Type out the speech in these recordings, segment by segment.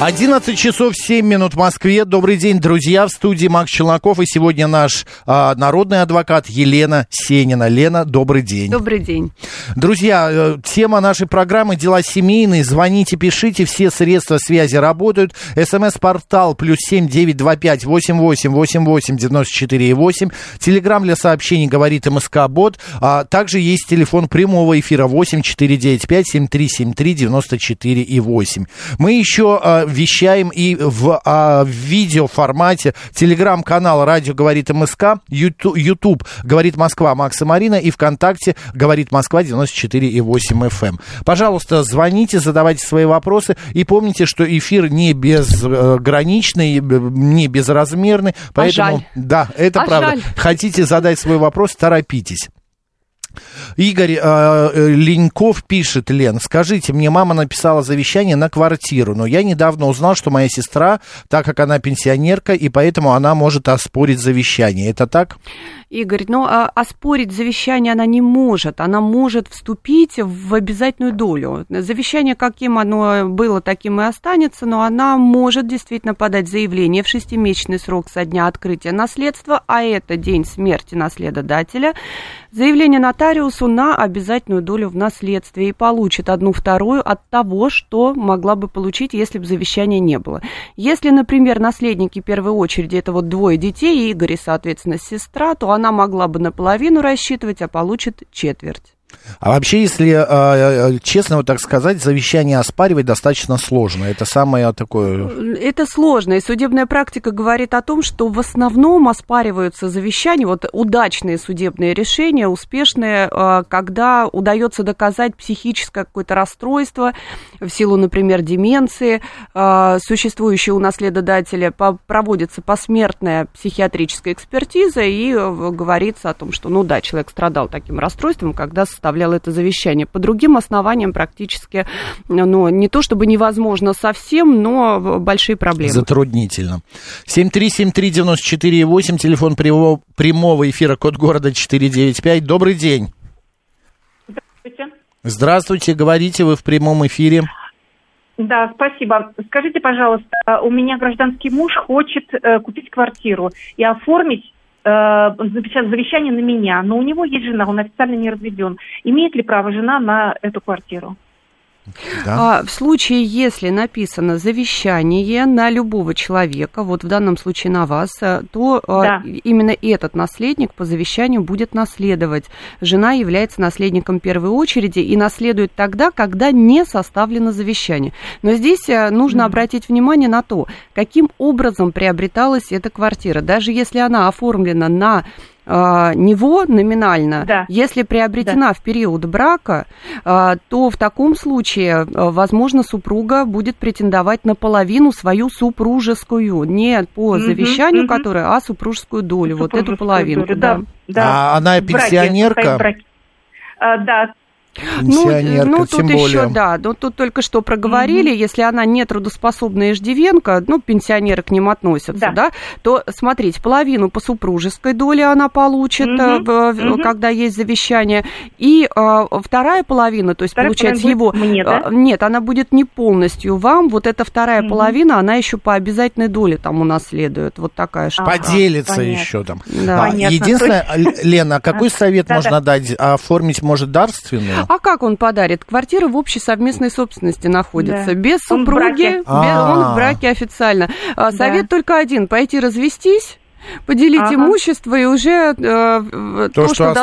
11 часов 7 минут в Москве. Добрый день, друзья. В студии Макс Челноков. И сегодня наш народный адвокат Елена Сенина. Лена, добрый день. Добрый день. Друзья, тема нашей программы «Дела семейные». Звоните, пишите. Все средства связи работают. СМС-портал +7 925 88 88 94 8. Телеграм для сообщений говорит МСК-бот. Также есть телефон прямого эфира 8 495 7373 94 8. Мы еще вещаем и в видеоформате. Телеграм-канал «Радио говорит МСК», YouTube «Говорит Москва» Макс и Марина и ВКонтакте «Говорит Москва» 94,8 FM. Пожалуйста, звоните, задавайте свои вопросы и помните, что эфир не безграничный, не безразмерный. Поэтому, да, это правда. Жаль. Хотите задать свой вопрос, торопитесь. Игорь Леньков пишет: Лен, скажите, мне мама написала завещание на квартиру, но я недавно узнал, что моя сестра, так как она пенсионерка, и поэтому она может оспорить завещание. Это так? Игорь, но оспорить завещание она не может. Она может вступить в обязательную долю. Завещание, каким оно было, таким и останется, но она может действительно подать заявление в 6-месячный срок со дня открытия наследства, а это день смерти наследодателя. Заявление нотариусу на обязательную долю в наследстве и получит 1/2 от того, что могла бы получить, если бы завещания не было. Если, например, наследники первой очереди, это вот 2 детей, Игорь и, соответственно, сестра, то она могла бы наполовину рассчитывать, а получит 1/4. А вообще, если честно, вот так сказать, завещание оспаривать достаточно сложно. Это самое такое... Это сложно, и судебная практика говорит о том, что в основном оспариваются завещания, вот удачные судебные решения, успешные, когда удается доказать психическое какое-то расстройство в силу, например, деменции, существующего у наследодателя, проводится посмертная психиатрическая экспертиза, и говорится о том, что, ну да, человек страдал таким расстройством, когда составлял это завещание. По другим основаниям практически, ну, не то чтобы невозможно совсем, но большие проблемы. Затруднительно. 7373948, телефон прямого эфира, код города 495. Добрый день. Здравствуйте. Здравствуйте, говорите, вы в прямом эфире. Да, спасибо. Скажите, пожалуйста, у меня гражданский муж хочет купить квартиру и оформить завещание на меня, но у него есть жена, он официально не разведен. Имеет ли право жена на эту квартиру? Да. В случае, если написано завещание на любого человека, вот в данном случае на вас, то да, именно этот наследник по завещанию будет наследовать. Жена является наследником первой очереди и наследует тогда, когда не составлено завещание. Но здесь нужно обратить внимание на то, каким образом приобреталась эта квартира. Даже если она оформлена на него номинально, да, если приобретена, да, в период брака, то в таком случае, возможно, супруга будет претендовать на половину свою супружескую, не по завещанию, которое, а супружескую долю, супружескую, вот эту половину. Долю, да. Да. А она пенсионерка? Да. Ну, тут еще, да, но тут только что проговорили, если она не трудоспособная иждивенка, ну, пенсионеры к ним относятся, да, то, смотрите, половину по супружеской доле она получит, когда есть завещание, и вторая половина, то есть, получается, его... Мне, да? Нет, она будет не полностью вам, вот эта вторая половина, она еще по обязательной доле там унаследует, вот такая штука. Поделится еще там. Да. Единственное, Лена, какой совет можно дать? Оформить, может, дарственную? А как он подарит? Квартира в общей совместной собственности находится. Да. Без супруги, он в браке официально. Совет только один: пойти развестись, поделить имущество, и уже то, что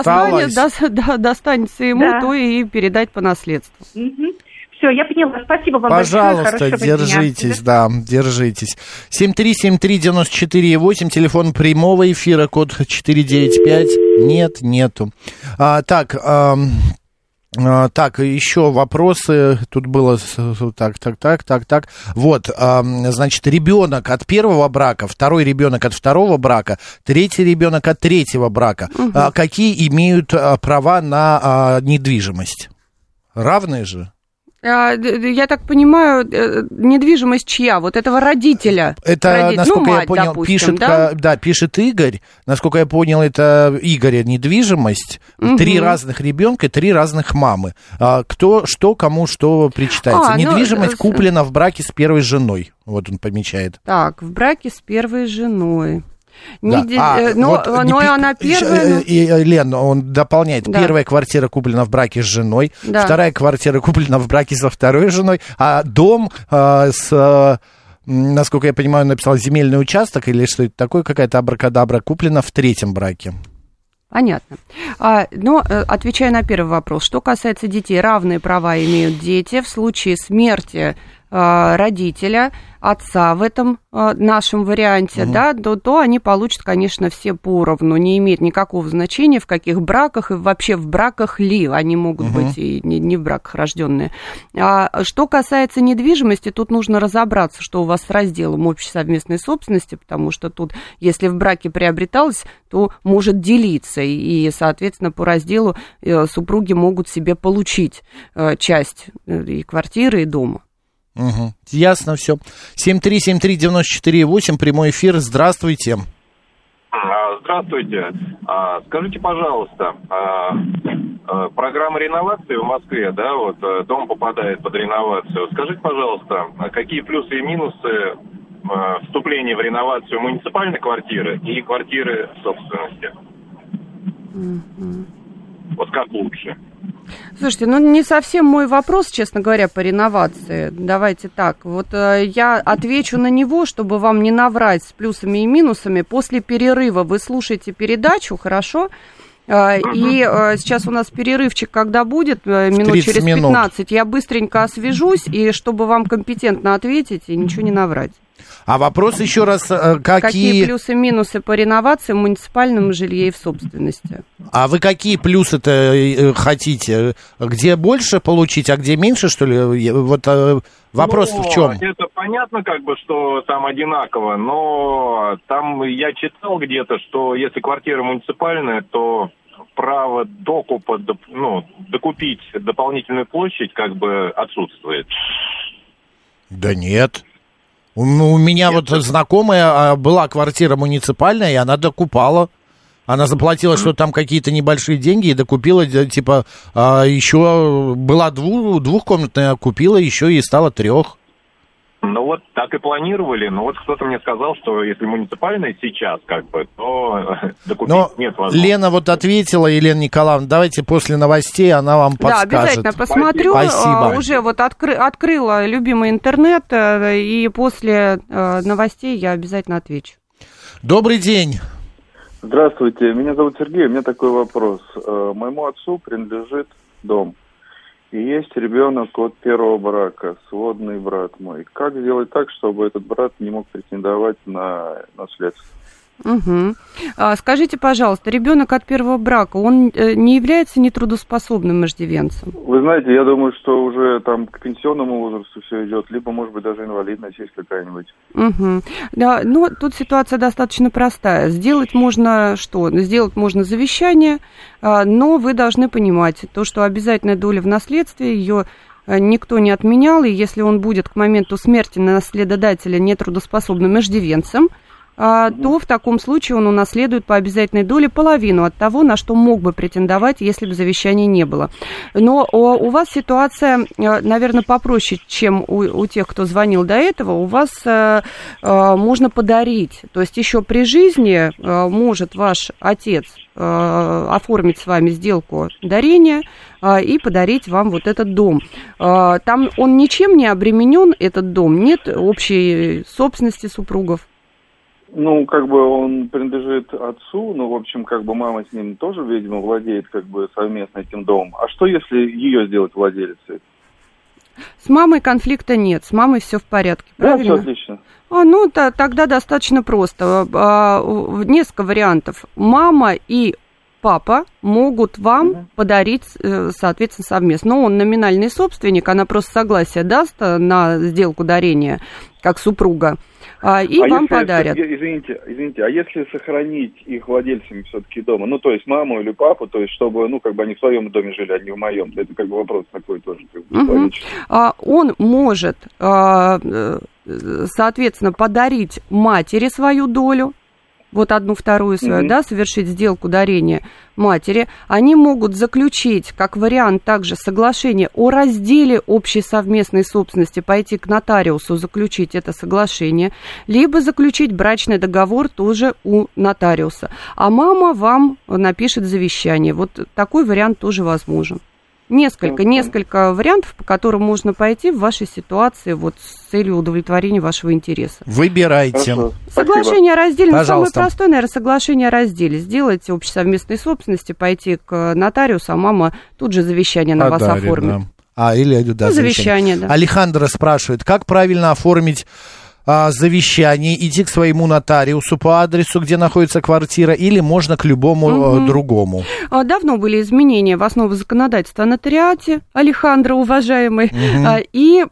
достанется ему, то и передать по наследству. Все, я поняла. Спасибо вам большое. Пожалуйста, держитесь, держитесь. 7373948, телефон прямого эфира, код 495. Нету. Так... Так, еще вопросы, тут было так. Вот, значит, ребенок от первого брака, второй ребенок от второго брака, третий ребенок от третьего брака. Угу. Какие имеют права на недвижимость? Равные же? Я так понимаю, недвижимость чья? Вот этого родителя. Это, насколько мать, я понял, допустим, пишет Игорь. Насколько я понял, это Игоря недвижимость. Угу. 3 разных ребенка, 3 разных мамы. Кто, что, кому, что причитается. Недвижимость куплена в браке с первой женой. Вот он помечает. Так, в браке с первой женой. Да. Она первая... Лен, он дополняет. Да. Первая квартира куплена в браке с женой, да. Вторая квартира куплена в браке со второй женой, а дом насколько я понимаю, написал земельный участок или что это такое, какая-то абракадабра, куплена в третьем браке. Понятно. Но, отвечая на первый вопрос, что касается детей, равные права имеют дети в случае смерти родителя, отца в этом нашем варианте, угу. да, то они получат, конечно, все поровну. Не имеет никакого значения, в каких браках и вообще в браках ли они могут угу. быть и не в браках рожденные. Что касается недвижимости, тут нужно разобраться, что у вас с разделом общей совместной собственности, потому что тут, если в браке приобреталось, то может делиться, и, соответственно, по разделу супруги могут себе получить часть и квартиры, и дома. Угу. Ясно, все. 7373948, прямой эфир. Здравствуйте. Здравствуйте. Скажите, пожалуйста, программа реновации в Москве, да, вот дом попадает под реновацию. Скажите, пожалуйста, какие плюсы и минусы вступления в реновацию муниципальной квартиры и квартиры собственности? Угу. Вот как лучше? Слушайте, не совсем мой вопрос, честно говоря, по реновации. Давайте так, вот я отвечу на него, чтобы вам не наврать с плюсами и минусами. После перерыва вы слушаете передачу, хорошо? И сейчас у нас перерывчик, когда будет, минут через 15, я быстренько освежусь, и чтобы вам компетентно ответить и ничего не наврать. А вопрос еще раз, какие плюсы и минусы по реновации в муниципальном жилье и в собственности? А вы какие плюсы-то хотите? Где больше получить, а где меньше, что ли? Вот вопрос в чем? Это понятно, как бы, что там одинаково, но там я читал где-то, что если квартира муниципальная, то право докупа, докупить дополнительную площадь как бы отсутствует. Да нет. У меня вот знакомая, была квартира муниципальная, и она докупала. Она заплатила, что там какие-то небольшие деньги, и докупила, типа, еще была двухкомнатная, купила еще и стала 3. Ну вот так и планировали, но вот кто-то мне сказал, что если муниципальная сейчас, как бы, то докупить нет возможности. Лена вот ответила, Елена Николаевна, давайте после новостей она вам подскажет. Да, обязательно посмотрю. Спасибо. Уже вот открыла любимый интернет, и после новостей я обязательно отвечу. Добрый день. Здравствуйте, меня зовут Сергей, у меня такой вопрос. Моему отцу принадлежит дом. И есть ребенок от первого брака, сводный брат мой. Как сделать так, чтобы этот брат не мог претендовать на наследство? Угу. Скажите, пожалуйста, ребенок от первого брака, он не является нетрудоспособным иждивенцем? Вы знаете, я думаю, что уже там к пенсионному возрасту все идет, либо, может быть, даже инвалидность есть какая-нибудь. Угу. Да, тут ситуация достаточно простая. Сделать можно что? Сделать можно завещание, но вы должны понимать, то, что обязательная доля в наследстве, ее никто не отменял, и если он будет к моменту смерти наследодателя нетрудоспособным иждивенцем, то в таком случае он унаследует по обязательной доле половину от того, на что мог бы претендовать, если бы завещания не было. Но у вас ситуация, наверное, попроще, чем у тех, кто звонил до этого. У вас можно подарить, то есть еще при жизни может ваш отец оформить с вами сделку дарения и подарить вам вот этот дом. Там он ничем не обременен, этот дом, нет общей собственности супругов. Ну, как бы он принадлежит отцу, ну, в общем, как бы мама с ним тоже, видимо, владеет как бы совместно этим домом. А что, если ее сделать владелицей? С мамой конфликта нет, с мамой все в порядке, правильно? Да, все отлично. Тогда достаточно просто. Несколько вариантов. Мама и папа могут вам подарить, соответственно, совместно. Но он номинальный собственник, она просто согласие даст на сделку дарения, как супруга, и вам подарят. Извините, а если сохранить их владельцами все-таки дома, ну, то есть маму или папу, то есть чтобы, ну, как бы они в своем доме жили, а не в моем, это как бы вопрос такой тоже. Он может, соответственно, подарить матери свою долю, вот одну вторую свою, совершить сделку дарения матери. Они могут заключить, как вариант, также соглашение о разделе общей совместной собственности, пойти к нотариусу, заключить это соглашение, либо заключить брачный договор тоже у нотариуса. А мама вам напишет завещание. Вот такой вариант тоже возможен. Несколько вариантов, по которым можно пойти в вашей ситуации вот, с целью удовлетворения вашего интереса. Выбирайте. Соглашение о разделе. Ну, самое простое, наверное, соглашение о разделе. Сделайте общесовместной собственности, пойти к нотариусу, а мама тут же завещание на вас оформит. Завещание. Алехандра спрашивает, как правильно оформить завещание, идти к своему нотариусу по адресу, где находится квартира, или можно к любому другому? Давно были изменения в основу законодательства о нотариате, Алехандра, уважаемый, и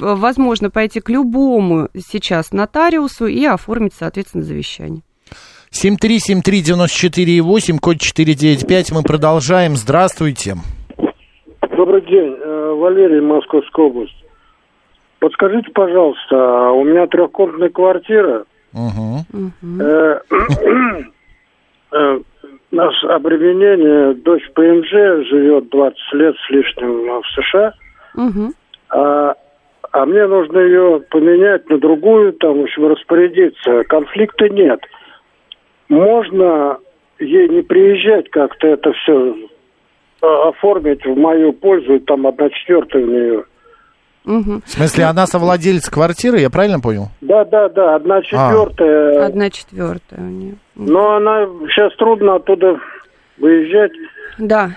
возможно пойти к любому сейчас нотариусу и оформить, соответственно, завещание. 7373948, код 495, мы продолжаем. Здравствуйте. Добрый день, Валерий, Московская область. Подскажите, пожалуйста, у меня трехкомнатная квартира. У нас обременение. Дочь ПМЖ живет 20 лет с лишним в США. А мне нужно ее поменять на другую, там, в общем, распорядиться. Конфликта нет. Можно ей не приезжать как-то это все оформить в мою пользу, там 1/4 в нее. В смысле, она совладелец квартиры, я правильно понял? Да, 1/4. 1/4 у нее. Но она сейчас трудно оттуда выезжать. Да,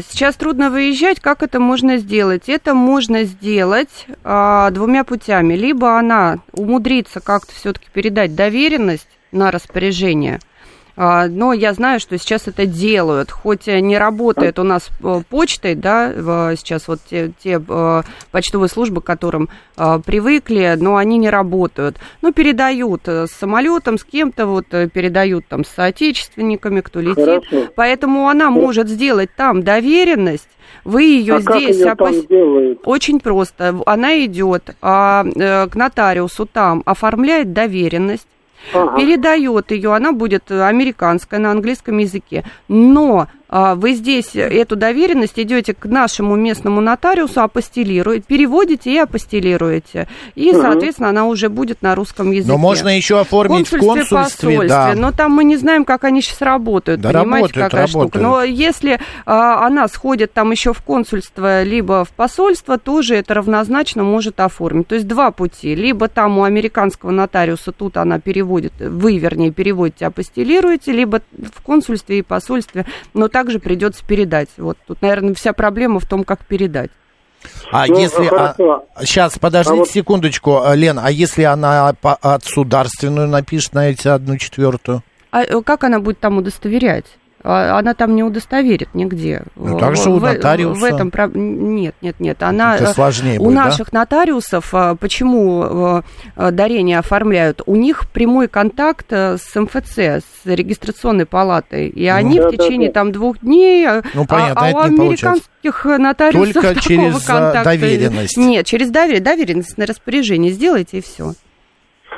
сейчас трудно выезжать. Как это можно сделать? Это можно сделать двумя путями. Либо она умудрится как-то все-таки передать доверенность на распоряжение. Но я знаю, что сейчас это делают, хоть не работает у нас почтой, сейчас вот те почтовые службы, к которым привыкли, но они не работают. Но передают с самолетом, с кем-то, вот передают там с соотечественниками, кто летит. Хорошо. Поэтому она может сделать там доверенность. Вы ее здесь очень просто. Она идет к нотариусу там, оформляет доверенность. Передает ее, она будет американская, на английском языке. Но вы здесь эту доверенность идете к нашему местному нотариусу, апостилируете, переводите и апостилируете. И, соответственно, она уже будет на русском языке. Но можно еще оформить в консульстве, да. Но там мы не знаем, как они сейчас работают, понимаете, какая штука. Но если она сходит там еще в консульство, либо в посольство, тоже это равнозначно может оформить. То есть два пути. Либо там у американского нотариуса тут она переводит, вы, вернее, переводите, апостилируете, либо в консульстве и посольстве, но также придется передать. Вот тут, наверное, вся проблема в том, как передать. Сейчас, подождите секундочку, Лен, а если она государственную напишет на эти 1/4? А как она будет там удостоверять? Она там не удостоверит нигде. Ну, так же у нотариуса. В этом... Нет. Это сложнее будет, наших нотариусов, почему дарение оформляют, у них прямой контакт с МФЦ, с регистрационной палатой. И они в течение там 2 дней... понятно, это не получается. Нотариусов только такого через контакта. Доверенность. Нет, через доверенность на распоряжение сделайте, и все.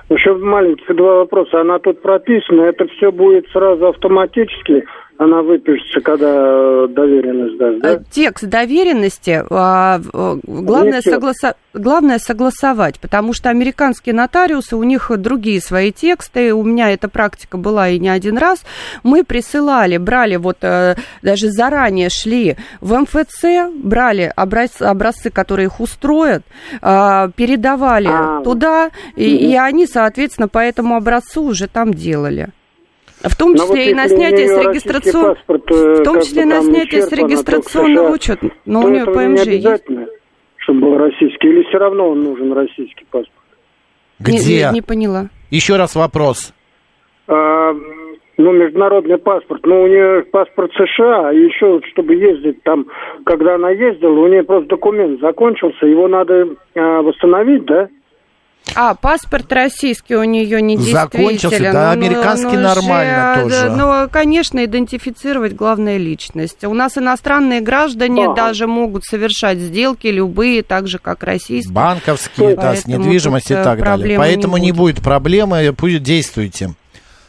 Еще маленьких 2 вопроса. Она тут прописана, это все будет сразу автоматически... Она выпишется, когда доверенность даст, да? Текст доверенности, главное согласовать, потому что американские нотариусы, у них другие свои тексты, у меня эта практика была и не один раз. Мы присылали, брали, вот даже заранее шли в МФЦ, брали образцы, которые их устроят, передавали туда, и они, соответственно, по этому образцу уже там делали. В том числе и на снятие с регистрационного... В том числе на снятие с регистрационного учета. Но у нее ПМЖ есть. Чтобы был российский. Или все равно он нужен, российский паспорт? Где? Не поняла. Еще раз вопрос. Ну, международный паспорт. Ну, у нее паспорт США, а еще, чтобы ездить там, когда она ездила, у нее просто документ закончился, его надо восстановить, да? А, паспорт российский у нее недействителен. Закончился, да, американский нормально же, тоже. Ну, конечно, идентифицировать главная личность. У нас иностранные граждане даже могут совершать сделки любые, так же, как российские. Банковские, да, с недвижимостью и так далее. Поэтому не будет проблемы, пусть действуйте.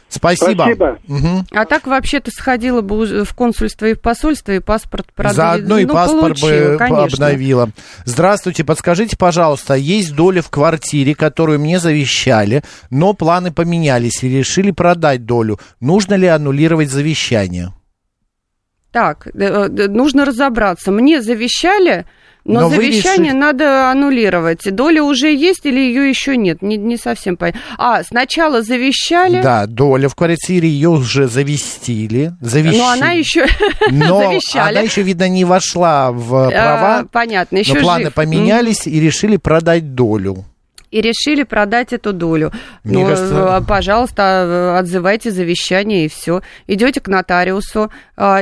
Спасибо. Угу. А так вообще-то сходила бы в консульство и в посольство, и паспорт продлили. Заодно и паспорт бы обновила. Здравствуйте, подскажите, пожалуйста, есть доля в квартире, которую мне завещали, но планы поменялись и решили продать долю. Нужно ли аннулировать завещание? Так, нужно разобраться. Мне завещали... Но завещание надо аннулировать. Доля уже есть или ее еще нет? Не совсем понятно. А, сначала завещали. Да, доля в квартире, ее уже завестили. Но она еще завещали. Она еще, видно, не вошла в права. Понятно, еще жив. Но планы поменялись и решили продать долю. И решили продать эту долю. Ну, кажется... пожалуйста, отзывайте завещание, и все. Идете к нотариусу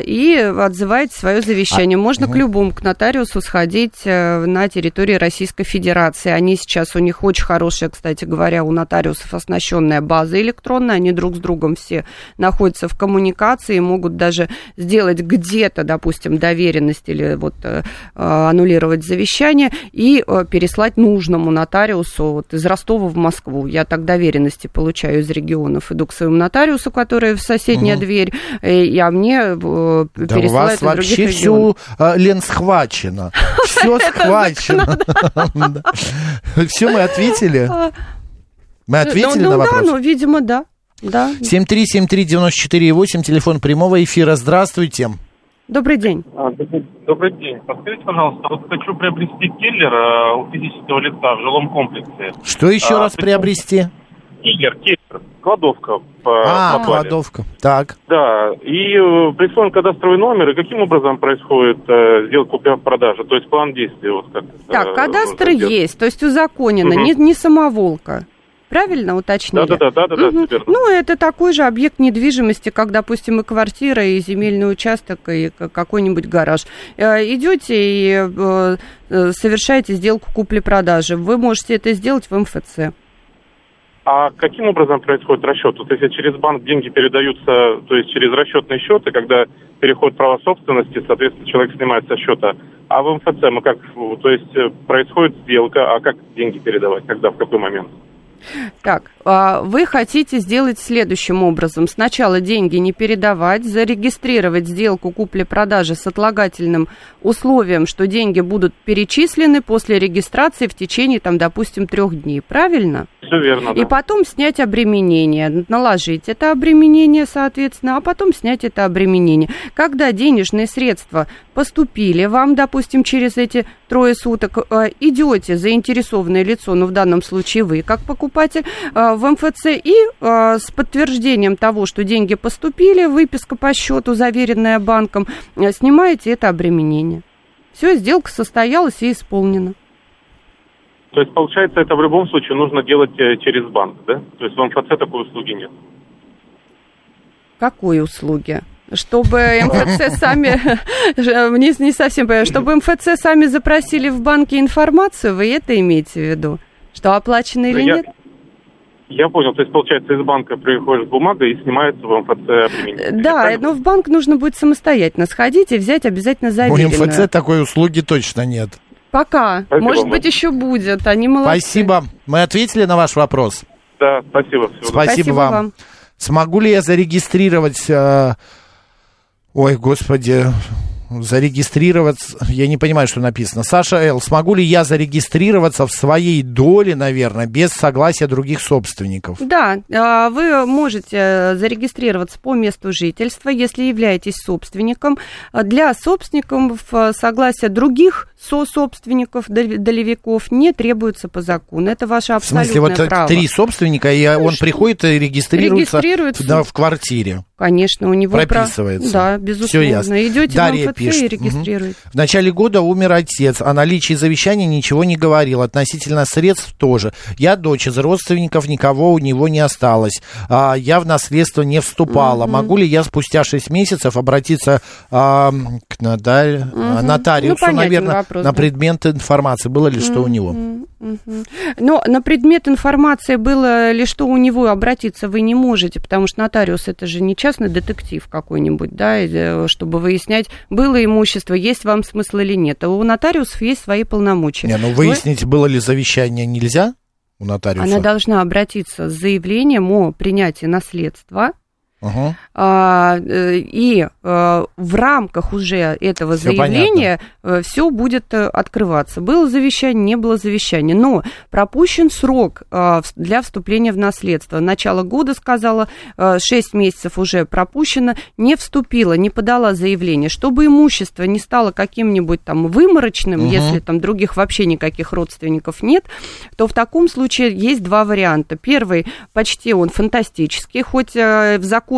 и отзываете свое завещание. Можно к любому к нотариусу сходить на территории Российской Федерации. Они сейчас, у них очень хорошая, кстати говоря, у нотариусов оснащенная база электронная. Они друг с другом все находятся в коммуникации, могут даже сделать где-то, допустим, доверенность или вот аннулировать завещание и переслать нужному нотариусу. Вот из Ростова в Москву. Я так доверенности получаю из регионов. Иду к своему нотариусу, который в соседняя дверь, и мне пересылают из других регионов. Да у вас вообще все, Лен, схвачено. Все схвачено. Все мы ответили? Мы ответили на вопрос? Ну, видимо, да. 7373948, телефон прямого эфира. Здравствуйте. Добрый день. Добрый день. Подскажите, пожалуйста, вот хочу приобрести киллер у физического лица в жилом комплексе. Что еще раз приобрести? Киллер. Кладовка. Кладовка. Так. Да. И прислан кадастровый номер, и каким образом происходит сделка купли-продажи? То есть план действий. Вот как, так, кадастр есть, то есть узаконено, не самоволка. Правильно уточнили? Да. Ну, это такой же объект недвижимости, как, допустим, и квартира, и земельный участок, и какой-нибудь гараж. Идете и совершаете сделку купли-продажи. Вы можете это сделать в МФЦ. А каким образом происходит расчет? Вот если через банк деньги передаются, то есть через расчетные счеты, когда переходит право собственности, соответственно, человек снимает со счета. А в МФЦ мы как, то есть происходит сделка, а как деньги передавать, когда, в какой момент? Так, вы хотите сделать следующим образом. Сначала деньги не передавать, зарегистрировать сделку купли-продажи с отлагательным условием, что деньги будут перечислены после регистрации в течение, там, допустим, 3 дней. Правильно? Все верно, да. И потом снять обременение, наложить это обременение, соответственно, а потом снять это обременение. Когда денежные средства поступили вам, допустим, через эти 3 суток, идете заинтересованное лицо, ну, в данном случае вы, как покупатель, в МФЦ, и с подтверждением того, что деньги поступили, выписка по счету, заверенная банком, снимаете это обременение. Все, сделка состоялась и исполнена. То есть, получается, это в любом случае нужно делать через банк, да? То есть в МФЦ такой услуги нет? Какой услуги? Чтобы МФЦ сами... Мне не совсем понятно. Чтобы МФЦ сами запросили в банке информацию, вы это имеете в виду? Что, оплачено или нет? Я понял. То есть, получается, из банка приходит бумага и снимается в МФЦ обременение. Да, но в банк нужно будет самостоятельно сходить и взять обязательно заверенную. У МФЦ такой услуги точно нет. Пока. Спасибо, может быть, еще будет. Они молодцы. Спасибо. Мы ответили на ваш вопрос? Да, спасибо. Спасибо вам. Смогу ли я зарегистрировать... Ой, господи... Зарегистрироваться, я не понимаю, что написано. Саша Л. Смогу ли я зарегистрироваться в своей доле, наверное, без согласия других собственников? Да, вы можете зарегистрироваться по месту жительства, если являетесь собственником. Для собственников согласие других сособственников, долевиков не требуется по закону. Это ваше абсолютное право. В смысле, вот 3 собственника, и он приходит и регистрируется в квартире? Конечно, у него прописывается. Да, безусловно. Все ясно. Идете Дарья в МФЦ пишет. И регистрируете. Угу. В начале года умер отец. О наличии завещания ничего не говорил. Относительно средств тоже. Я дочь, из родственников никого у него не осталось. Я в наследство не вступала. Могу ли я спустя 6 месяцев обратиться к нотариусу, наверное, вопрос, на предмет информации? Было ли что у него? Но на предмет информации было ли что у него, обратиться вы не можете, потому что нотариус это же не часто детектив какой-нибудь, да, чтобы выяснять, было имущество, есть вам смысл или нет. А у нотариусов есть свои полномочия. Не, ну выяснить, было ли завещание, нельзя у нотариуса? Она должна обратиться с заявлением о принятии наследства. Угу. И в рамках уже этого всё заявления все будет открываться. Было завещание, не было завещания. Но пропущен срок для вступления в наследство. Начало года, сказала, 6 месяцев уже пропущено, не вступила, не подала заявление. Чтобы имущество не стало каким-нибудь там выморочным, если там других вообще никаких родственников нет, то в таком случае есть два варианта. Первый, почти он фантастический, хоть в законе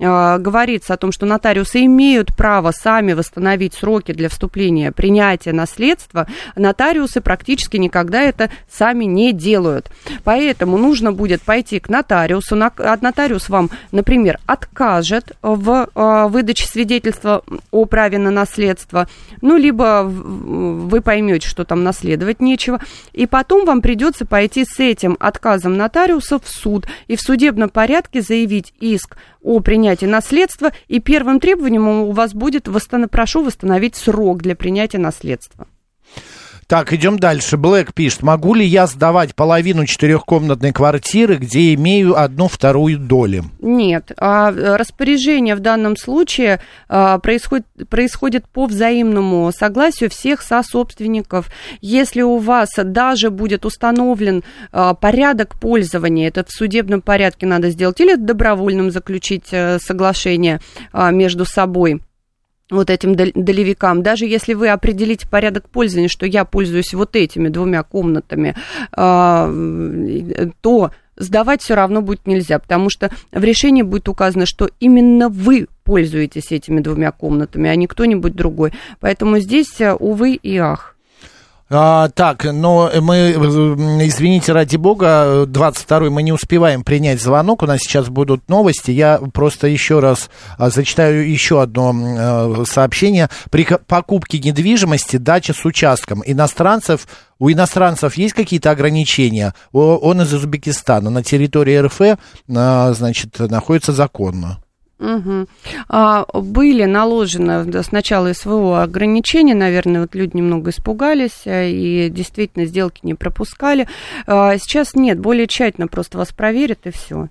говорится о том, что нотариусы имеют право сами восстановить сроки для вступления, принятия наследства, нотариусы практически никогда это сами не делают. Поэтому нужно будет пойти к нотариусу. Нотариус вам, например, откажет в выдаче свидетельства о праве на наследство, ну, либо вы поймете, что там наследовать нечего, и потом вам придется пойти с этим отказом нотариуса в суд и в судебном порядке заявить иск о принятии наследства, и первым требованием у вас будет прошу восстановить срок для принятия наследства. Так, идем дальше. Блэк пишет. Могу ли я сдавать половину 4-комнатной квартиры, где имею 1/2 доли? Нет. Распоряжение в данном случае происходит по взаимному согласию всех сособственников. Если у вас даже будет установлен порядок пользования, это в судебном порядке надо сделать, или добровольным заключить соглашение между собой, вот этим долевикам, даже если вы определите порядок пользования, что я пользуюсь вот этими 2 комнатами, то сдавать все равно будет нельзя, потому что в решении будет указано, что именно вы пользуетесь этими 2 комнатами, а не кто-нибудь другой. Поэтому здесь, увы и ах. Так, но мы, извините, ради бога, 22-й мы не успеваем принять звонок, у нас сейчас будут новости, я просто еще раз зачитаю еще одно сообщение. При покупке недвижимости дача с участком у иностранцев есть какие-то ограничения? Он из Узбекистана, на территории РФ, значит, находится законно. Угу. Были наложены сначала СВО ограничения, наверное, вот люди немного испугались и действительно сделки не пропускали. Сейчас нет, более тщательно просто вас проверят и все.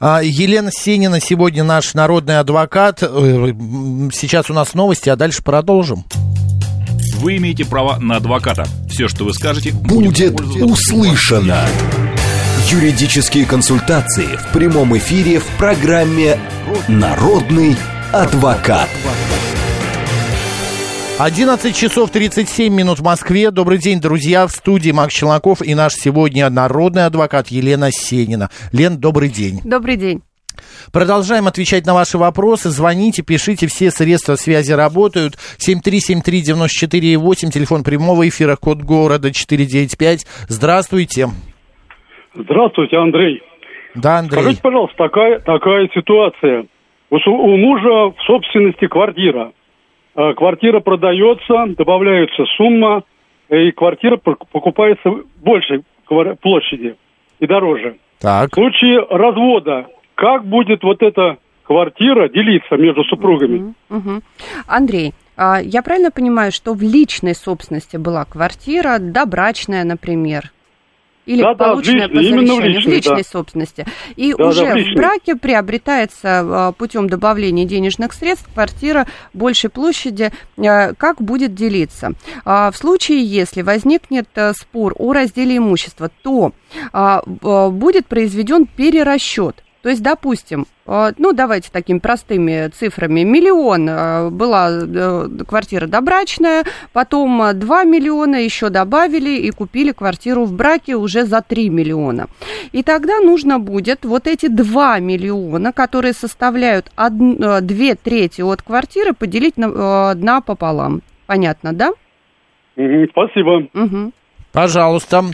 Елена Сенина сегодня наш народный адвокат. Сейчас у нас новости, а дальше продолжим. Вы имеете право на адвоката. Все, что вы скажете, будет услышано. Юридические консультации в прямом эфире в программе «Народный адвокат». 11 часов 37 минут в Москве. Добрый день, друзья. В студии Макс Челноков и наш сегодня народный адвокат Елена Сенина. Лен, добрый день. Добрый день. Продолжаем отвечать на ваши вопросы. Звоните, пишите, все средства связи работают. 7373948, телефон прямого эфира, код города 495. Здравствуйте. Здравствуйте, Андрей. Да, Андрей. Скажите, пожалуйста, такая ситуация. У мужа в собственности квартира. Квартира продается, добавляется сумма, и квартира покупается большей площади и дороже. Так. В случае развода, как будет вот эта квартира делиться между супругами? Андрей. Я правильно понимаю, что в личной собственности была квартира, добрачная, например? Или полученное по завещанию в личной собственности. И уже в браке приобретается путем добавления денежных средств квартира большей площади. Как будет делиться? В случае, если возникнет спор о разделе имущества, то будет произведен перерасчет То есть, допустим, ну, давайте такими простыми цифрами, 1 миллион была квартира добрачная, потом 2 миллиона еще добавили и купили квартиру в браке уже за 3 миллиона. И тогда нужно будет вот эти 2 миллиона, которые составляют 2/3 от квартиры, поделить на пополам. Понятно, да? Спасибо. Угу. Пожалуйста,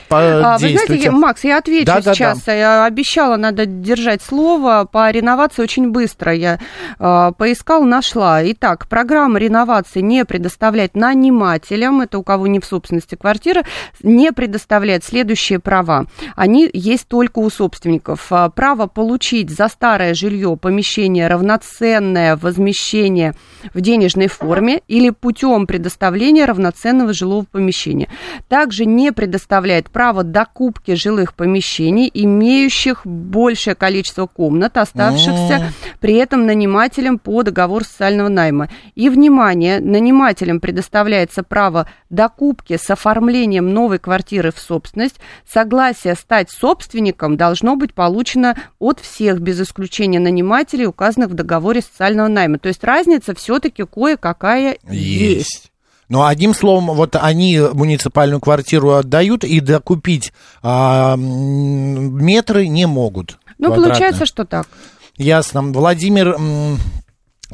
действуйте. Вы знаете, Макс, я отвечу сейчас. Да. Я обещала, надо держать слово по реновации очень быстро. Я поискала, нашла. Итак, программа реновации не предоставляет нанимателям, это у кого не в собственности квартира, не предоставляет следующие права. Они есть только у собственников. Право получить за старое жилье помещение равноценное возмещение в денежной форме или путем предоставления равноценного жилого помещения. Также не предоставляет право докупки жилых помещений, имеющих большее количество комнат, оставшихся при этом нанимателем по договору социального найма. И, внимание, нанимателям предоставляется право докупки с оформлением новой квартиры в собственность. Согласие стать собственником должно быть получено от всех, без исключения нанимателей, указанных в договоре социального найма. То есть разница все-таки кое-какая есть. Но одним словом, вот они муниципальную квартиру отдают и докупить метры не могут. Ну, квадратные. Получается, что так. Ясно. Владимир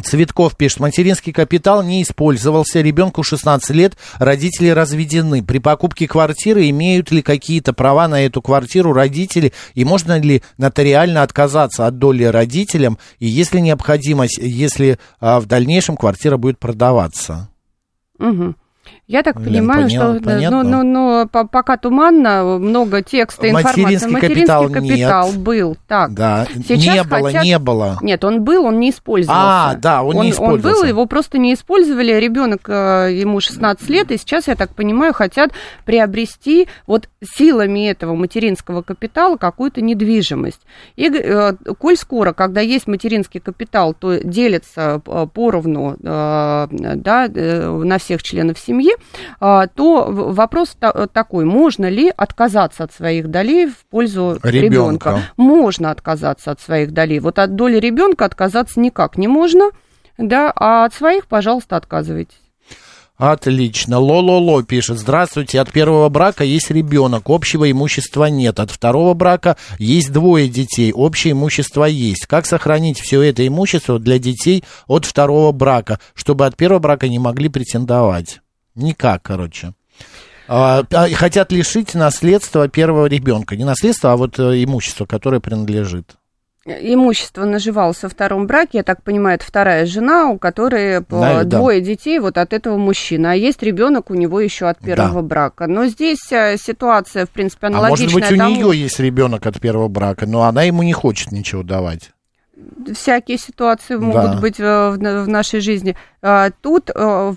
Цветков пишет, материнский капитал не использовался, ребенку 16 лет, родители разведены. При покупке квартиры имеют ли какие-то права на эту квартиру родители, и можно ли нотариально отказаться от доли родителям, и есть ли необходимость, если в дальнейшем квартира будет продаваться? Угу. Я так понимаю, что пока туманно, много текста, информации. Материнский капитал был. Так. Да. Не было. Нет, он был, он не использовался. Он не использовался. Он был, его просто не использовали. Ребенок, ему 16 лет, и сейчас, я так понимаю, хотят приобрести вот силами этого материнского капитала какую-то недвижимость. И коль скоро, когда есть материнский капитал, то делится поровну на всех членов семьи, то вопрос такой, можно ли отказаться от своих долей в пользу ребенка? Можно отказаться от своих долей. Вот от доли ребенка отказаться никак не можно, да, а от своих, пожалуйста, отказывайтесь. Отлично. Лололо пишет. Здравствуйте. От первого брака есть ребенок. Общего имущества нет. От второго брака есть 2 детей. Общее имущество есть. Как сохранить все это имущество для детей от второго брака, чтобы от первого брака не могли претендовать? Никак, короче. Хотят лишить наследства первого ребенка. Не наследство, а вот имущество, которое принадлежит. Имущество наживалось во втором браке, я так понимаю, это вторая жена, у которой 2 детей вот от этого мужчины, а есть ребенок у него еще от первого брака. Но здесь ситуация, в принципе, аналогичная. А может быть, у нее есть ребенок от первого брака, но она ему не хочет ничего давать. Всякие ситуации могут быть в нашей жизни. Тут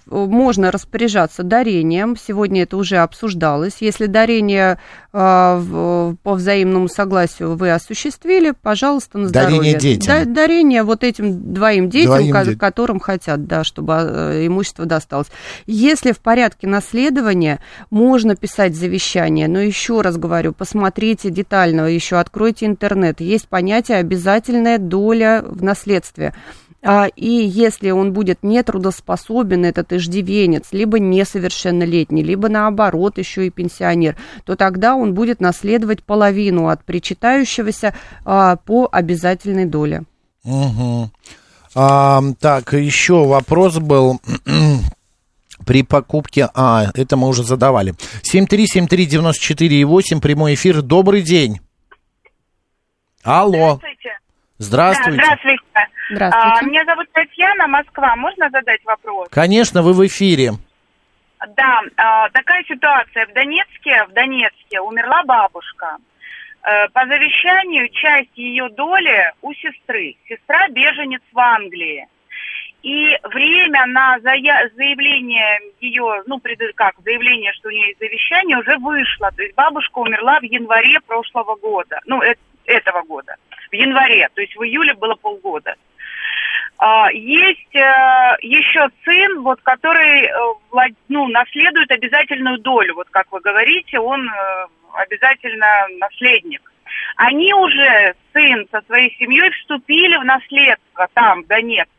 можно распоряжаться дарением. Сегодня это уже обсуждалось. Если дарение по взаимному согласию вы осуществили, пожалуйста, на здоровье. Дарение детям. Дарение вот этим 2 детям, которым хотят, да, чтобы имущество досталось. Если в порядке наследования, можно писать завещание. Но еще раз говорю, посмотрите детально, еще откройте интернет. Есть понятие «обязательная доля в наследстве». И если он будет нетрудоспособен, этот иждивенец, либо несовершеннолетний, либо наоборот еще и пенсионер, то тогда он будет наследовать половину от причитающегося по обязательной доле. Угу. Так, еще вопрос был... При покупке... это мы уже задавали. 7373948, прямой эфир. Добрый день. Алло. Здравствуйте. Да, здравствуйте. Здравствуйте. Меня зовут Татьяна, Москва. Можно задать вопрос? Конечно, вы в эфире. Да, такая ситуация. В Донецке умерла бабушка. По завещанию часть ее доли у сестры. Сестра беженец в Англии. И время на заявление ее, заявление, что у нее есть завещание, уже вышло. То есть бабушка умерла в январе прошлого года. Этого года. В январе, то есть в июле было полгода. Есть еще сын, который наследует обязательную долю. Вот как вы говорите, он обязательно наследник. они уже, сын со своей семьей, вступили в наследство там, в Донецке.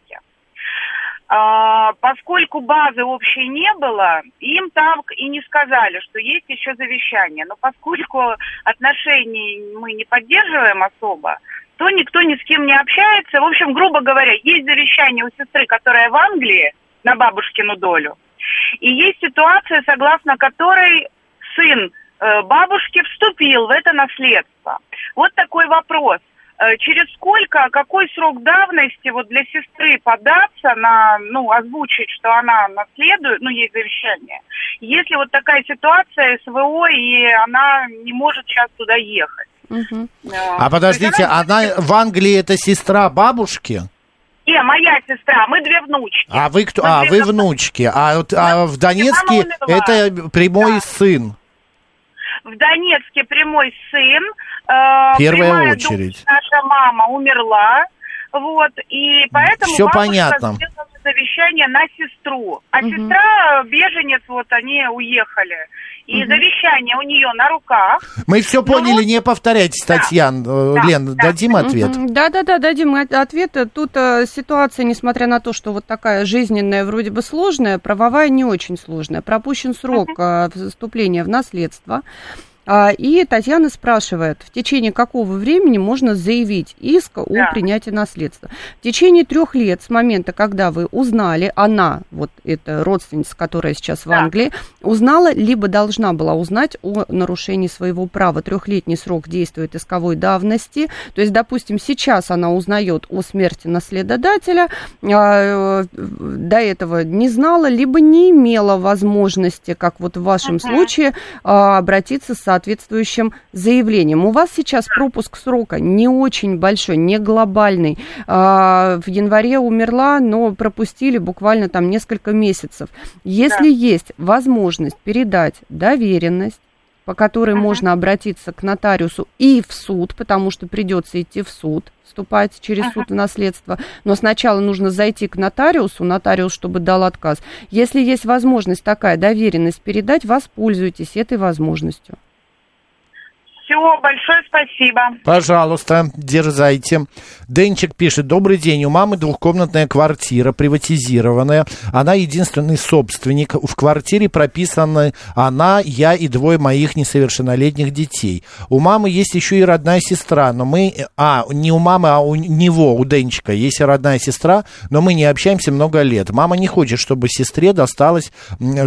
Поскольку базы общей не было, им там и не сказали, что есть еще завещание. Но поскольку отношений мы не поддерживаем особо, то никто ни с кем не общается. В общем, грубо говоря, есть завещание у сестры, которая в Англии, на бабушкину долю. И есть ситуация, согласно которой сын бабушки вступил в это наследство. Вот такой вопрос. Через сколько, какой срок давности вот для сестры податься на, ну, озвучить, что она наследует, ну, есть завещание, если вот такая ситуация СВО, и она не может сейчас туда ехать. Угу. А подождите, она в Англии это сестра бабушки? Не, моя сестра, мы две внучки. А вы кто? А, вы внучки. А в Донецке это прямой сын. В Донецке прямой сын. Первая очередь. Наша мама умерла. Вот, и поэтому все понятно. Сделала завещание на сестру. А угу. Сестра, беженец, вот они уехали. И завещание у нее на руках. Мы все поняли, но... не повторяйтесь, да. Татьяна. Да. Лен, да. Дадим ответ? Да, дадим ответ. Тут ситуация, несмотря на то, что вот такая жизненная вроде бы сложная, правовая не очень сложная. Пропущен срок вступления в наследство. И Татьяна спрашивает, в течение какого времени можно заявить иск о принятии наследства? В течение 3 лет с момента, когда вы узнали, она, вот эта родственница, которая сейчас в Англии, узнала, либо должна была узнать о нарушении своего права. 3-летний срок действует исковой давности. То есть, допустим, сейчас она узнает о смерти наследодателя, до этого не знала, либо не имела возможности, как вот в вашем случае, обратиться с соответствующим заявлением. У вас сейчас пропуск срока не очень большой, не глобальный. В январе умерла, но пропустили буквально там несколько месяцев. Если есть возможность передать доверенность, по которой можно обратиться к нотариусу и в суд, потому что придется идти в суд, вступать через суд в наследство, но сначала нужно зайти к нотариусу, нотариус, чтобы дал отказ. Если есть возможность такая доверенность передать, воспользуйтесь этой возможностью. Всего большое спасибо. Пожалуйста, дерзайте. Денчик пишет. Добрый день. У мамы двухкомнатная квартира, приватизированная. Она единственный собственник. В квартире прописаны она, я и 2 моих несовершеннолетних детей. У мамы есть еще и родная сестра, но мы... А, не у мамы, а у него, у Денчика, есть родная сестра, но мы не общаемся много лет. Мама не хочет, чтобы сестре досталось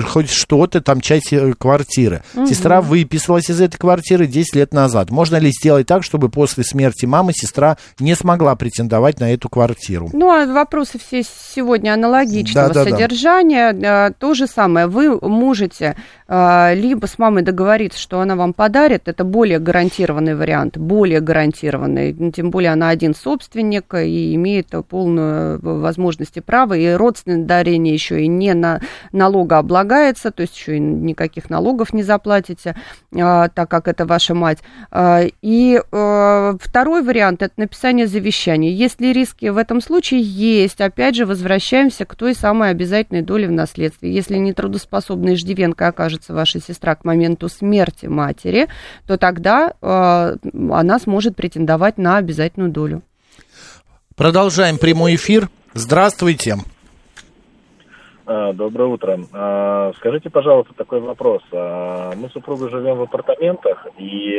хоть что-то, там, часть квартиры. Угу. Сестра выписалась из этой квартиры 10 лет назад. Можно ли сделать так, чтобы после смерти мамы сестра не смогла претендовать на эту квартиру? Ну, а вопросы все сегодня аналогичного содержания. Да. То же самое. Вы можете либо с мамой договориться, что она вам подарит. Это более гарантированный вариант. Более гарантированный. Тем более она один собственник и имеет полную возможность и право. И родственное дарение еще и не на налогооблагается. То есть еще и никаких налогов не заплатите, так как это ваша мать. И второй вариант – это написание завещания. Есть ли риски в этом случае? Есть. Опять же, возвращаемся к той самой обязательной доле в наследстве. Если нетрудоспособная иждивенкой окажется ваша сестра к моменту смерти матери, то тогда она сможет претендовать на обязательную долю. Продолжаем прямой эфир. Здравствуйте. Доброе утро. Скажите, пожалуйста, такой вопрос. Мы с супругой живем в апартаментах, и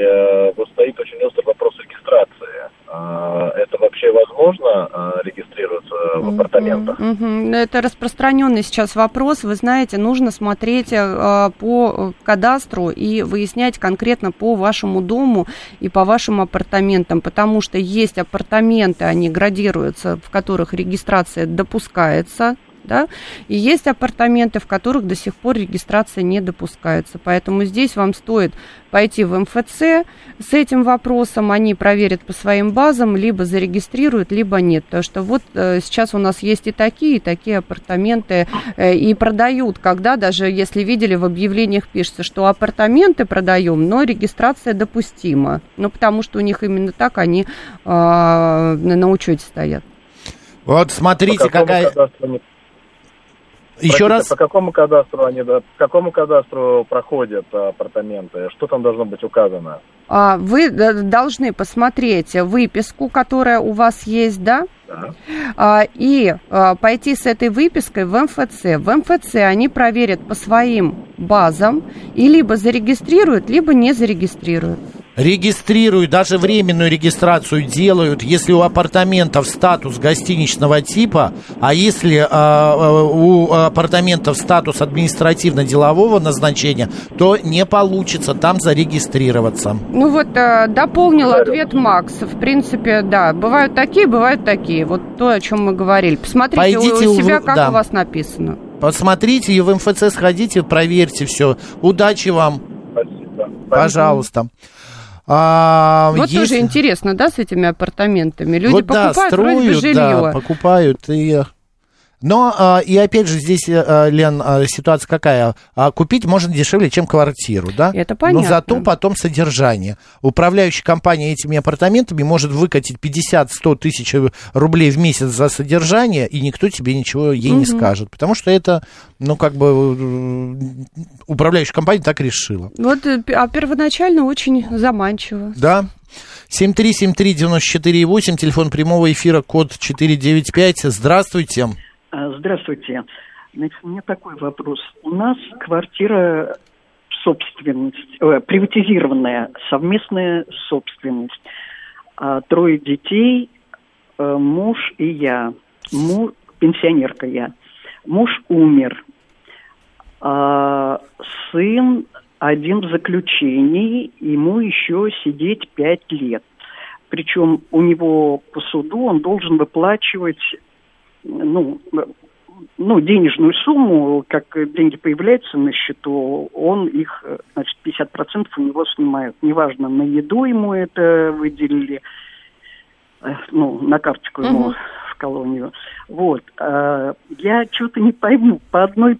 вот стоит очень острый вопрос регистрации. Это вообще возможно регистрироваться в апартаментах? Это распространенный сейчас вопрос. Вы знаете, нужно смотреть по кадастру и выяснять конкретно по вашему дому и по вашим апартаментам, потому что есть апартаменты, они градируются, в которых регистрация допускается. Да? И есть апартаменты, в которых до сих пор регистрация не допускается. Поэтому здесь вам стоит пойти в МФЦ с этим вопросом. Они проверят по своим базам, либо зарегистрируют, либо нет. Потому что вот сейчас у нас есть и такие апартаменты. И продают, когда даже, если видели, в объявлениях пишется, что апартаменты продаем, но регистрация допустима. Ну, потому что у них именно так они на учете стоят. Вот смотрите, какая... Еще раз. По какому кадастру они, по какому кадастру проходят апартаменты? Что там должно быть указано? Вы должны посмотреть выписку, которая у вас есть, да? Да. И пойти с этой выпиской в МФЦ. В МФЦ они проверят по своим базам и либо зарегистрируют, либо не зарегистрируют. Регистрируют, даже временную регистрацию делают, если у апартаментов статус гостиничного типа, а если у апартаментов статус административно-делового назначения, то не получится там зарегистрироваться. Ну вот, дополнил ответ Макс. В принципе, да, бывают такие. Вот то, о чем мы говорили. Посмотрите у себя, как да. у вас написано. Посмотрите и в МФЦ сходите, проверьте все. Удачи вам. Спасибо. Пожалуйста. Вот есть... тоже интересно, да, с этими апартаментами. Люди вот, покупают, да, строят, вроде бы жилье. Да, покупают и... Но и опять же здесь, Лен, ситуация какая? Купить можно дешевле, чем квартиру, да? Это понятно. Но зато потом содержание. Управляющая компания этими апартаментами может выкатить 50-100 тысяч рублей в месяц за содержание, и никто тебе ничего ей не скажет. Потому что это, ну, как бы, управляющая компания так решила. Вот, а первоначально очень заманчиво. Да. 7373948, телефон прямого эфира, код 495. Здравствуйте. Здравствуйте. Значит, у меня такой вопрос. У нас квартира собственность, приватизированная, совместная собственность. Трое детей, муж и я. Пенсионерка я. Муж умер. Сын один в заключении, ему еще сидеть 5 лет. Причем у него по суду он должен выплачивать... Ну, денежную сумму, как деньги появляются на счету, он их, значит, 50% у него снимают. Неважно, на еду ему это выделили, ну, на карточку ему в колонию. Вот. Я что-то не пойму, по 1/5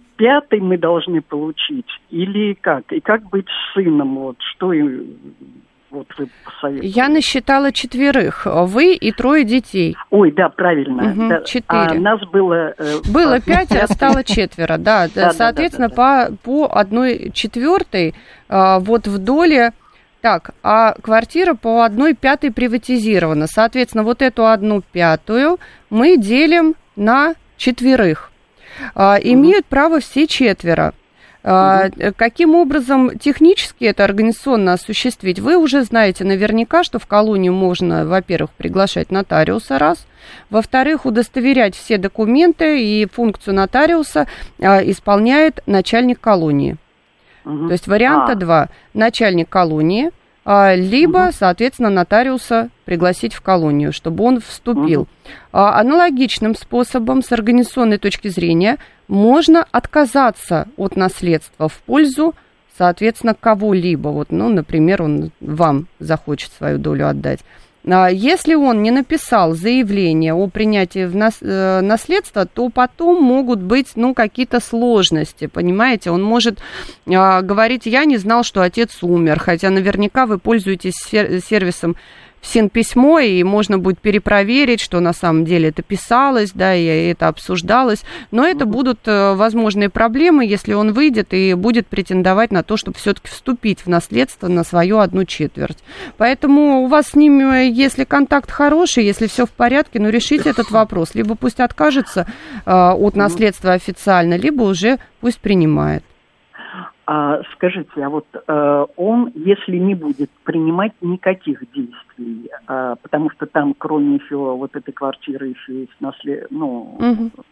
мы должны получить или как? И как быть с сыном? Вот что вот вы посоветуете? Я насчитала 4. Вы и 3 детей. Ой, да, правильно. 4. А нас было... Было 5, а стало 4. Да, соответственно, по 1/4 вот в доле... Так, а квартира по 1/5 приватизирована. Соответственно, вот эту 1/5 мы делим на 4. Имеют право все 4. Каким образом технически это организационно осуществить? Вы уже знаете наверняка, что в колонию можно, во-первых, приглашать нотариуса, раз. Во-вторых, удостоверять все документы, и функцию нотариуса исполняет начальник колонии. То есть варианта 2. Начальник колонии, либо, соответственно, нотариуса пригласить в колонию, чтобы он вступил. Аналогичным способом, с организационной точки зрения, можно отказаться от наследства в пользу, соответственно, кого-либо. Вот, ну, например, он вам захочет свою долю отдать. Если он не написал заявление о принятии в наследство, то потом могут быть, ну, какие-то сложности, понимаете? Он может говорить, я не знал, что отец умер, хотя наверняка вы пользуетесь сервисом Синписьмо, и можно будет перепроверить, что на самом деле это писалось, да, и это обсуждалось. Но это будут возможные проблемы, если он выйдет и будет претендовать на то, чтобы все-таки вступить в наследство на свою 1/4. Поэтому у вас с ним, если контакт хороший, если все в порядке, ну, решите этот вопрос. Либо пусть откажется от наследства официально, либо уже пусть принимает. А скажите, а вот он, если не будет принимать никаких действий, потому что там, кроме еще вот этой квартиры, еще есть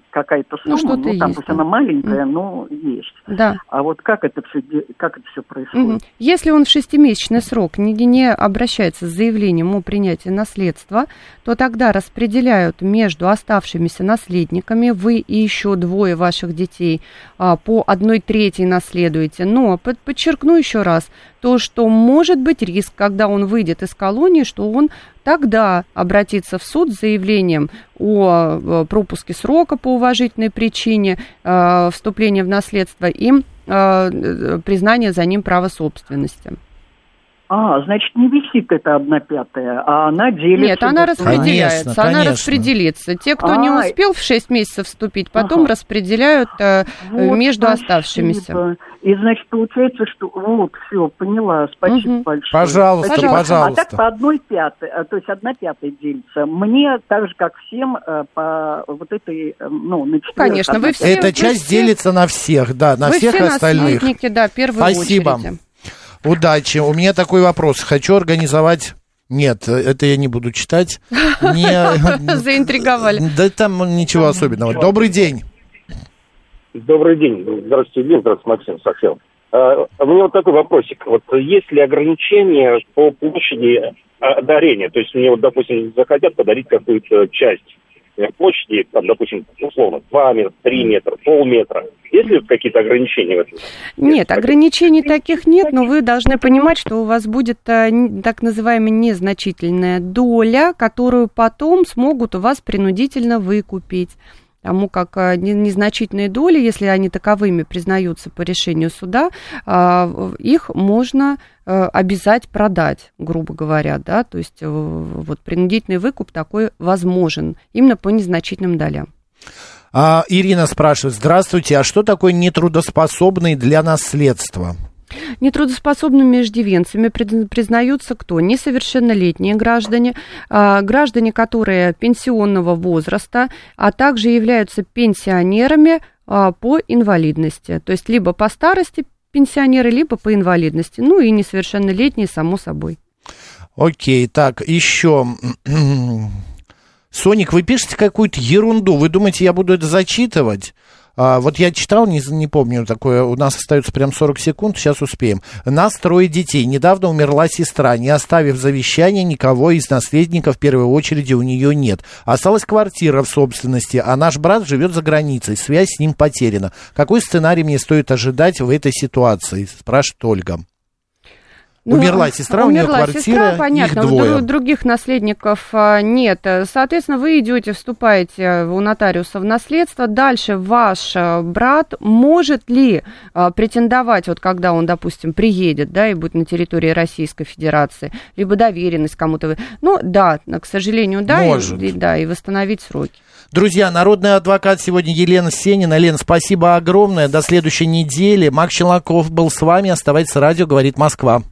какая-то сумма, ну, там есть, пусть она маленькая, но есть. Да. А вот как это все происходит? Если он в 6-месячный срок не обращается с заявлением о принятии наследства, то тогда распределяют между оставшимися наследниками, вы и еще 2 ваших детей по 1/3 наследуете. Но подчеркну еще раз, то, что может быть риск, когда он выйдет из колонии, что он тогда обратится в суд с заявлением о пропуске срока по уважительной причине вступления в наследство и признание за ним права собственности. Значит, не висит эта 1/5, а она делится. Нет, она распределяется. Конечно, она распределится. Те, кто не успел в 6 месяцев вступить, потом распределяют вот, между оставшимися. И, значит, получается, что... Вот, все, поняла. Спасибо большое. Пожалуйста, спасибо. Пожалуйста. А так по 1/5, то есть 1/5 делится. Мне, так же, как всем, по вот этой, ну, на 4... Конечно, вы все... Эта часть делится на всех, да, на всех остальных. Вы все да, в первую спасибо. Очередь. Удачи. У меня такой вопрос. Хочу организовать... Нет, это я не буду читать. Заинтриговали. Да там ничего особенного. Добрый день. Добрый день. Здравствуйте, Илья. Здравствуйте, Максим Сахел. У меня вот такой вопросик. Вот есть ли ограничения по площади дарения? То есть мне, вот, допустим, захотят подарить какую-то часть площади, там, допустим, условно, 2 метра, 3 метра, полметра. Есть ли какие-то ограничения в этом? Нет, ограничений таких нет, но вы должны понимать, что у вас будет так называемая незначительная доля, которую потом смогут у вас принудительно выкупить. Потому как незначительные доли, если они таковыми признаются по решению суда, их можно обязать продать, грубо говоря, да, то есть вот принудительный выкуп такой возможен именно по незначительным долям. Ирина спрашивает, здравствуйте, а что такое нетрудоспособный для наследства? Нетрудоспособными иждивенцами признаются кто? Несовершеннолетние граждане, граждане, которые пенсионного возраста, а также являются пенсионерами по инвалидности. То есть либо по старости пенсионеры, либо по инвалидности. Ну и несовершеннолетние, само собой. Окей, так, еще... Соник, вы пишете какую-то ерунду. Вы думаете, я буду это зачитывать? Вот я читал, не помню такое, у нас остается прям 40 секунд, сейчас успеем. Нас 3 детей. Недавно умерла сестра, не оставив завещания, никого из наследников в первой очереди у нее нет. Осталась квартира в собственности, а наш брат живет за границей, связь с ним потеряна. Какой сценарий мне стоит ожидать в этой ситуации, спрашивает Ольга. Ну, умерла сестра, у нее квартира, сестра, понятно, их двое. Других наследников нет. Соответственно, вы идете, вступаете у нотариуса в наследство. Дальше ваш брат может ли претендовать, вот когда он, допустим, приедет, да, и будет на территории Российской Федерации, либо доверенность кому-то. Ну, да, к сожалению, да, может. И восстановить сроки. Друзья, народный адвокат сегодня Елена Сенина. Лен, спасибо огромное. До следующей недели. Макс Челноков был с вами. Оставайтесь с радио, говорит Москва.